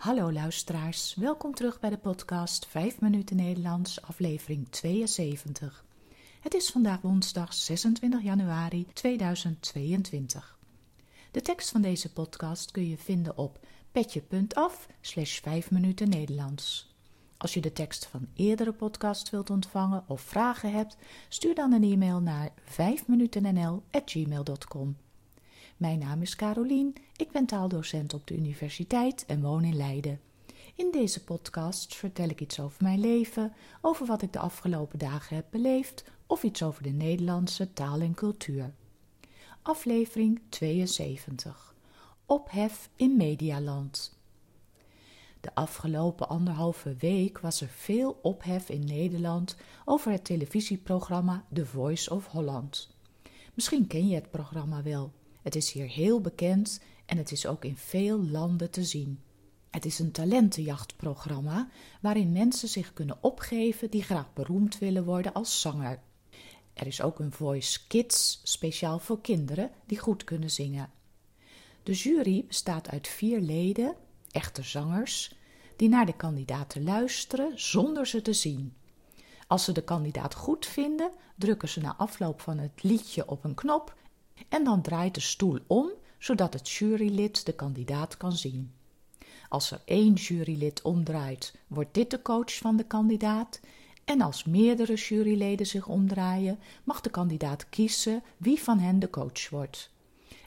Hallo luisteraars, welkom terug bij de podcast 5 minuten Nederlands, aflevering 72. Het is vandaag woensdag 26 januari 2022. De tekst van deze podcast kun je vinden op petje.af/5minutennederlands. Als je de tekst van eerdere podcast wilt ontvangen of vragen hebt, stuur dan een e-mail naar 5minutennl@gmail.com. Mijn naam is Caroline, ik ben taaldocent op de universiteit en woon in Leiden. In deze podcast vertel ik iets over mijn leven, over wat ik de afgelopen dagen heb beleefd of iets over de Nederlandse taal en cultuur. Aflevering 72. Ophef in Medialand. De afgelopen anderhalve week was er veel ophef in Nederland over het televisieprogramma The Voice of Holland. Misschien ken je het programma wel. Het is hier heel bekend en het is ook in veel landen te zien. Het is een talentenjachtprogramma waarin mensen zich kunnen opgeven die graag beroemd willen worden als zanger. Er is ook een Voice Kids speciaal voor kinderen die goed kunnen zingen. De jury bestaat uit 4 leden, echte zangers, die naar de kandidaten luisteren zonder ze te zien. Als ze de kandidaat goed vinden, drukken ze na afloop van het liedje op een knop en dan draait de stoel om, zodat het jurylid de kandidaat kan zien. Als er 1 jurylid omdraait, wordt dit de coach van de kandidaat. En als meerdere juryleden zich omdraaien, mag de kandidaat kiezen wie van hen de coach wordt.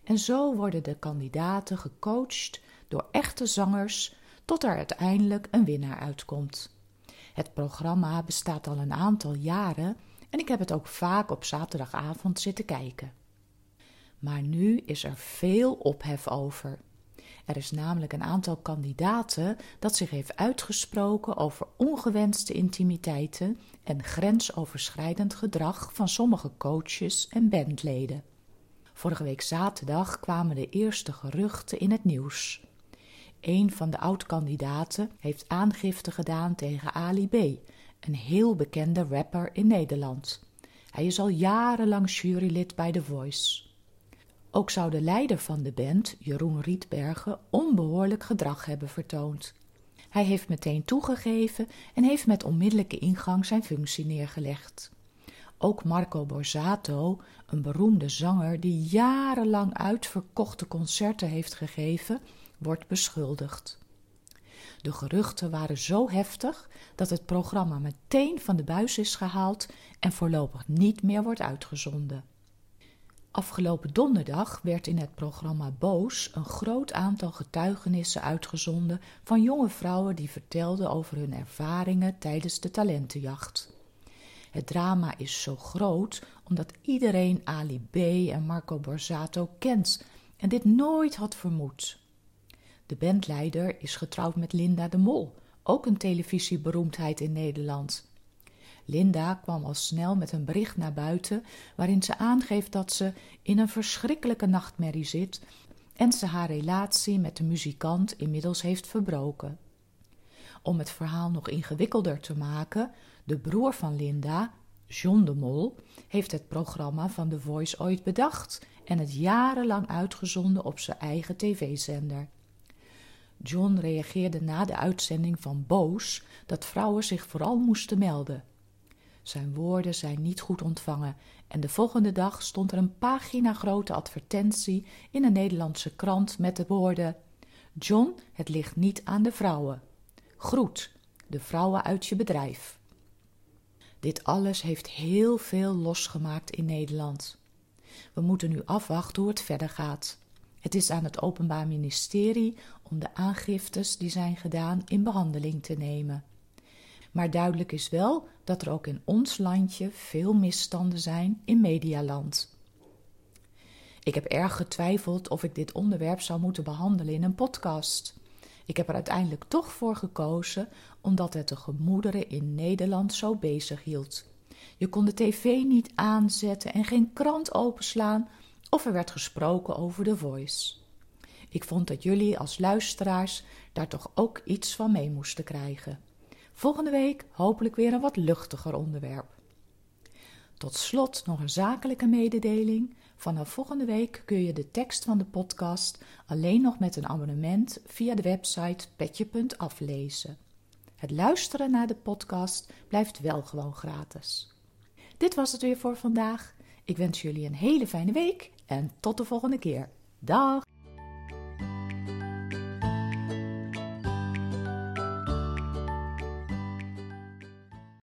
En zo worden de kandidaten gecoacht door echte zangers, tot er uiteindelijk een winnaar uitkomt. Het programma bestaat al een aantal jaren en ik heb het ook vaak op zaterdagavond zitten kijken. Maar nu is er veel ophef over. Er is namelijk een aantal kandidaten dat zich heeft uitgesproken over ongewenste intimiteiten en grensoverschrijdend gedrag van sommige coaches en bandleden. Vorige week zaterdag kwamen de eerste geruchten in het nieuws. Een van de oud-kandidaten heeft aangifte gedaan tegen Ali B., een heel bekende rapper in Nederland. Hij is al jarenlang jurylid bij The Voice. Ook zou de leider van de band, Jeroen Rietbergen, onbehoorlijk gedrag hebben vertoond. Hij heeft meteen toegegeven en heeft met onmiddellijke ingang zijn functie neergelegd. Ook Marco Borsato, een beroemde zanger die jarenlang uitverkochte concerten heeft gegeven, wordt beschuldigd. De geruchten waren zo heftig dat het programma meteen van de buis is gehaald en voorlopig niet meer wordt uitgezonden. Afgelopen donderdag werd in het programma Boos een groot aantal getuigenissen uitgezonden van jonge vrouwen die vertelden over hun ervaringen tijdens de talentenjacht. Het drama is zo groot omdat iedereen Ali B. en Marco Borsato kent en dit nooit had vermoed. De bandleider is getrouwd met Linda de Mol, ook een televisieberoemdheid in Nederland. Linda kwam al snel met een bericht naar buiten waarin ze aangeeft dat ze in een verschrikkelijke nachtmerrie zit en ze haar relatie met de muzikant inmiddels heeft verbroken. Om het verhaal nog ingewikkelder te maken, de broer van Linda, John de Mol, heeft het programma van The Voice ooit bedacht en het jarenlang uitgezonden op zijn eigen tv-zender. John reageerde na de uitzending van Boos dat vrouwen zich vooral moesten melden. Zijn woorden zijn niet goed ontvangen en de volgende dag stond er een pagina grote advertentie in een Nederlandse krant met de woorden: John, het ligt niet aan de vrouwen. Groet, de vrouwen uit je bedrijf. Dit alles heeft heel veel losgemaakt in Nederland. We moeten nu afwachten hoe het verder gaat. Het is aan het Openbaar Ministerie om de aangiftes die zijn gedaan in behandeling te nemen. Maar duidelijk is wel dat er ook in ons landje veel misstanden zijn in Medialand. Ik heb erg getwijfeld of ik dit onderwerp zou moeten behandelen in een podcast. Ik heb er uiteindelijk toch voor gekozen omdat het de gemoederen in Nederland zo bezig hield. Je kon de tv niet aanzetten en geen krant openslaan of er werd gesproken over The Voice. Ik vond dat jullie als luisteraars daar toch ook iets van mee moesten krijgen. Volgende week hopelijk weer een wat luchtiger onderwerp. Tot slot nog een zakelijke mededeling. Vanaf volgende week kun je de tekst van de podcast alleen nog met een abonnement via de website petje.af lezen. Het luisteren naar de podcast blijft wel gewoon gratis. Dit was het weer voor vandaag. Ik wens jullie een hele fijne week en tot de volgende keer. Dag!